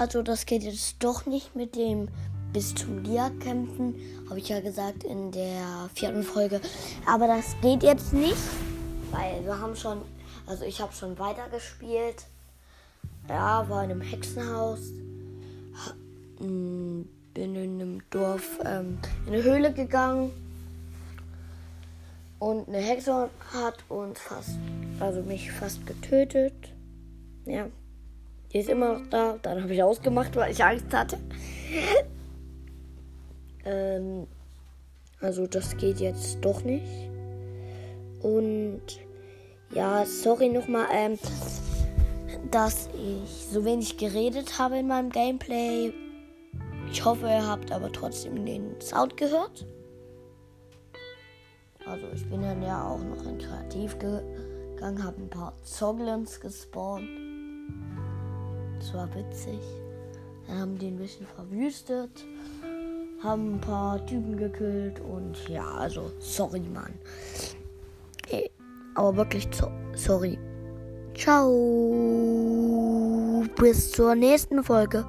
also das geht jetzt doch nicht mit dem Bistunia kämpfen, habe ich ja gesagt in der 4. Folge. Aber das geht jetzt nicht, weil wir haben schon, also ich habe schon weitergespielt. Ja, war in einem Hexenhaus, bin in einem Dorf in eine Höhle gegangen und eine Hexe hat uns mich fast getötet. Ja, die ist immer noch da. Dann habe ich ausgemacht, weil ich Angst hatte. Also das geht jetzt doch nicht. Und ja, sorry nochmal, dass ich so wenig geredet habe in meinem Gameplay. Ich hoffe, ihr habt aber trotzdem den Sound gehört. Also ich bin dann ja auch noch in Kreativ gegangen, habe ein paar Zoglins gespawnt. Das war witzig. Dann haben die ein bisschen verwüstet, haben ein paar Typen gekillt und ja, also sorry, Mann. Hey, aber wirklich sorry. Ciao. Bis zur nächsten Folge.